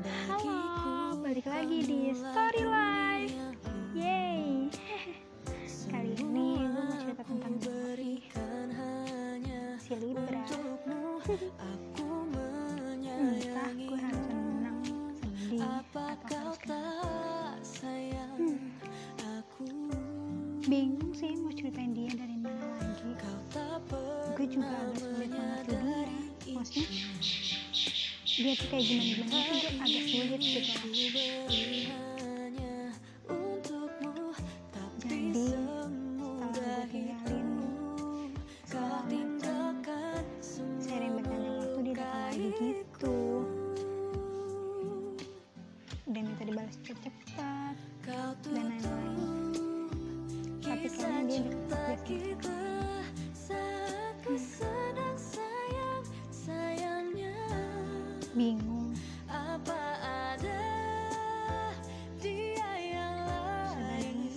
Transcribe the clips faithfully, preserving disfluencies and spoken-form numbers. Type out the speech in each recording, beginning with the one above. Halo, balik lagi di Story Life. Yeay. Kali ini gue mau cerita tentang si Libra. Entah gue harus senang, sedih, atau harus kenal. hmm. Bingung sih mau ceritain dia dari mana lagi. Gue juga agak sulit mengerti dia. Maksudnya dia tuh kayak gimana-gimana tuh gue agak sulit gitu. Jadi setelah gue tinggalin, selama sering bertanya waktu dia datang lagi gitu. Udah minta dibalas cepat-cepat dan lain-lain. Tapi kayaknya dia gak gitu. Bingung apa ada dia yang lain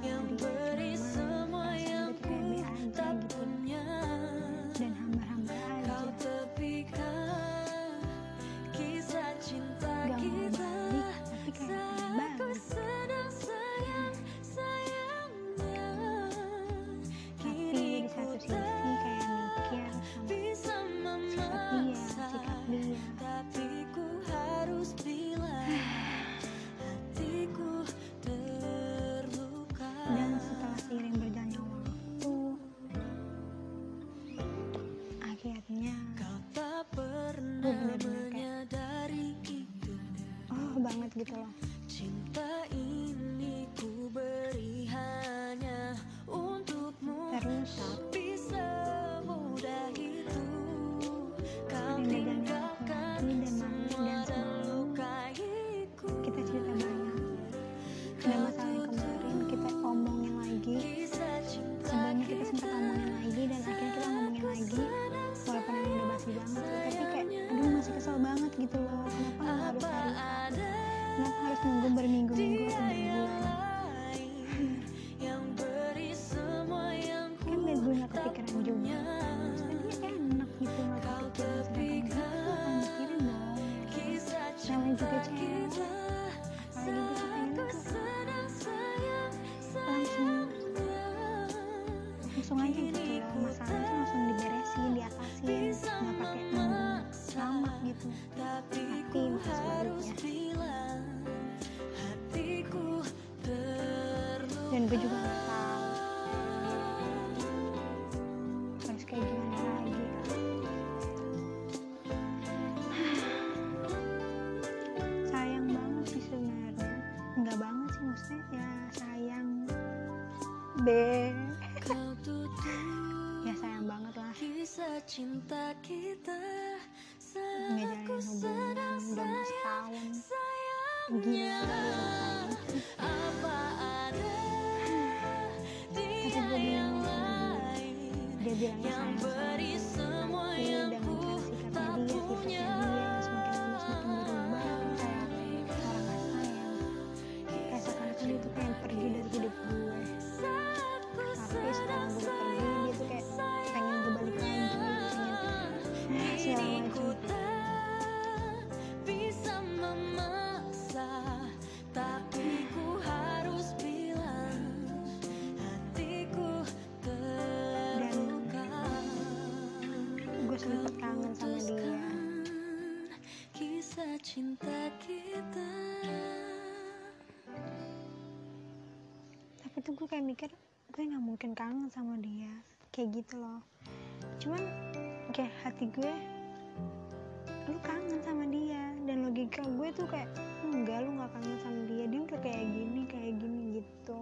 yang beri semua yang ku tak punya dan hamba-hamba kau tepikan kisah cinta kita saat ku sedang sayang sayangnya kini ku tak bisa memaksa sikap dia. Gue bener-bener kayak oh banget gitu loh. Terus yang dagangnya aku ini dan mami dan selalu kita cerita banyak. Dan masalah yang kemarin kita omongin lagi, sebenarnya kita sempat omongin lagi dan akhirnya kita ngomongin lagi walaupun yang udah basi banget. Kesal banget gitu loh, kenapa harus hari kenapa harus nunggu berminggu-minggu atau berbulan kan biar gue gak kepikiran juga. Maksudnya dia enak gitu gak kepikiran, kan mikirin dong namanya juga cewek. Apalagi gue tuh pengen tuh langsung langsung aja gitu loh, masalahnya langsung diberesin, diatasin, gak pakai nunggu lama gitu. Hati harus bilang hatiku terluka dan gue juga nggak tahu harus kayak gimana lagi. Sayang banget sih sebenarnya, nggak banget sih maksudnya ya sayang deh. Ya sayang banget lah. Kisah cinta kita ngejalin hubungan udah mau setahun. Gila apa ada dia yang lain dia bilangnya sayang beri semua yang ku tak punya. Dia semakin lama semakin berubah kayak orang gak sayang. Kayak seakan-akan dia tuh pengen pergi dari hidup gue, tapi setelah gue pergi dia tuh kayak pengen gue balik lagi, pengen segala macam. Cinta kita. Tapi tuh gue kayak mikir gue nggak mungkin kangen sama dia kayak gitu loh. Cuman kayak hati gue, lu kangen sama dia dan logika gue tuh kayak enggak, lu nggak kangen sama dia, dia udah kayak gini kayak gini gitu.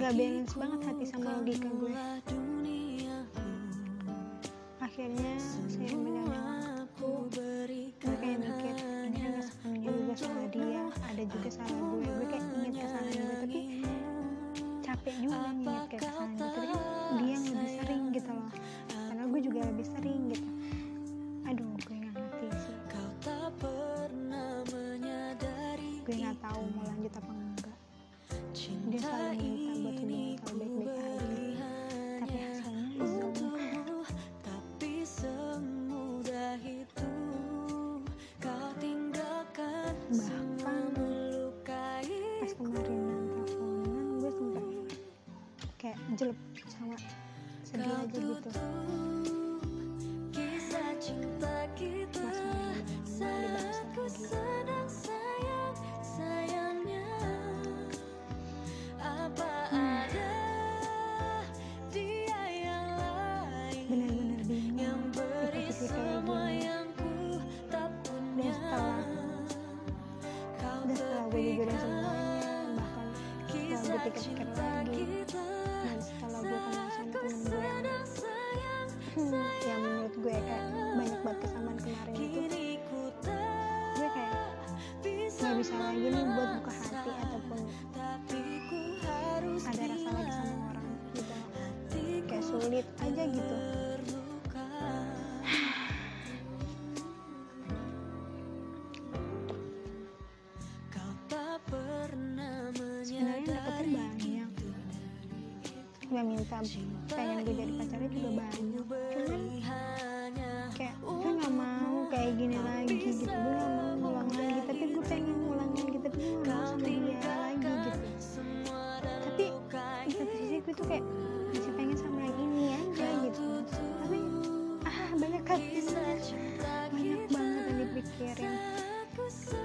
Nggak balance banget hati sama logika gue. Akhirnya saya menyadari gue kayak mikir ini hanya sepenuhnya juga salah dia, ada juga salah gue. Gue kayak inget kesalahan gue tapi capek juga inget kesalahan gue, tapi kan dia yang lebih sering gitu loh, karena gue juga lebih sering gitu. Aduh gue gak ngerti sih, gue gak tahu mau lanjut apa enggak. Dia selalu minta buat hubungan kalau baik-baik aja, tapi hasilnya enggak. Tapi semudah itu kau bahkan pas kemarin teleponan gue sempet kayak jelup sama sedih aja gitu. Minta pengen gue jadi pacarnya juga banyak, cuman kayak gue nggak mau kayak gini lagi gitu, gue nggak mau ngulang lagi, tapi gue pengen ngulang lagi, tapi gue nggak mau sama dia lagi gitu. Tapi di satu sisi gue tuh kayak masih pengen sama yang ini aja gitu, tapi ah banyak hati, banyak banget yang dipikirin. Jadi dewasa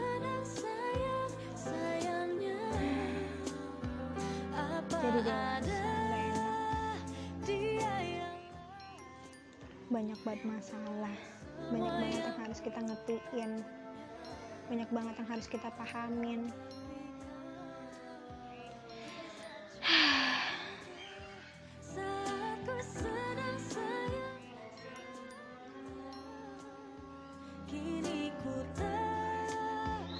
banyak banget masalah, banyak banget yang harus kita ngertiin, banyak banget yang harus kita pahamin.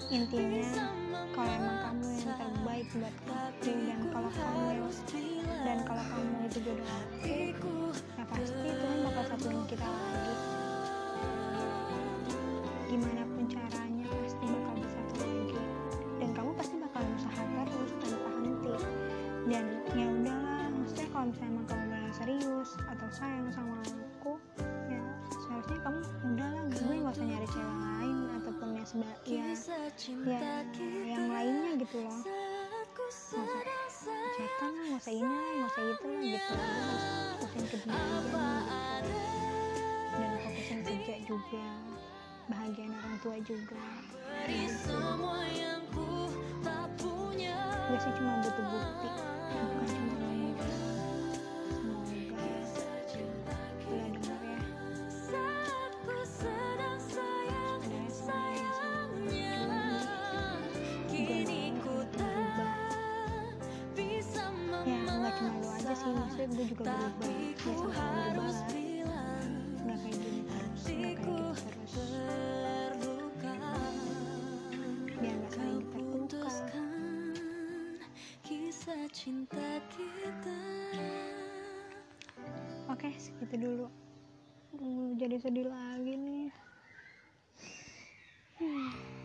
Intinya kalau emang kamu yang terbaik buat aku, dan kalau kamu dan kalau kamu itu jodoh aku, ya pasti Tuhan bakal satuin kita lagi. Gimana pun caranya pasti bakal bersatu lagi, dan kamu pasti bakal usaha terus tanpa henti. Dan ya udahlah, maksudnya kalau misalnya emang kamu udah serius atau sayang sama aku, ya seharusnya kamu udahlah, gue gak usah nyari cewek lain ataupun ya seba- ya, ya yang lainnya gitu loh. Masa jatan lah, masa ini lah, masa itu lah gitu. Terus fokusin kerja aja gitu. Dan fokusin kerja juga, bahagian orang tua juga. Gue sih cuma butuh bukti, bukan cuma ngomong. Semoga lo denger ya. Sebenarnya semuanya sama, cuman gue berubah. Ya gak cuma lo aja sih, maksudnya gue juga berubah. Ya sama-sama berubah lah, gak kayak gini terus, gak kayak gitu terus. Biar gak saling terluka. Oke, segitu dulu. Aduh, jadi sedih lagi nih. Hmm.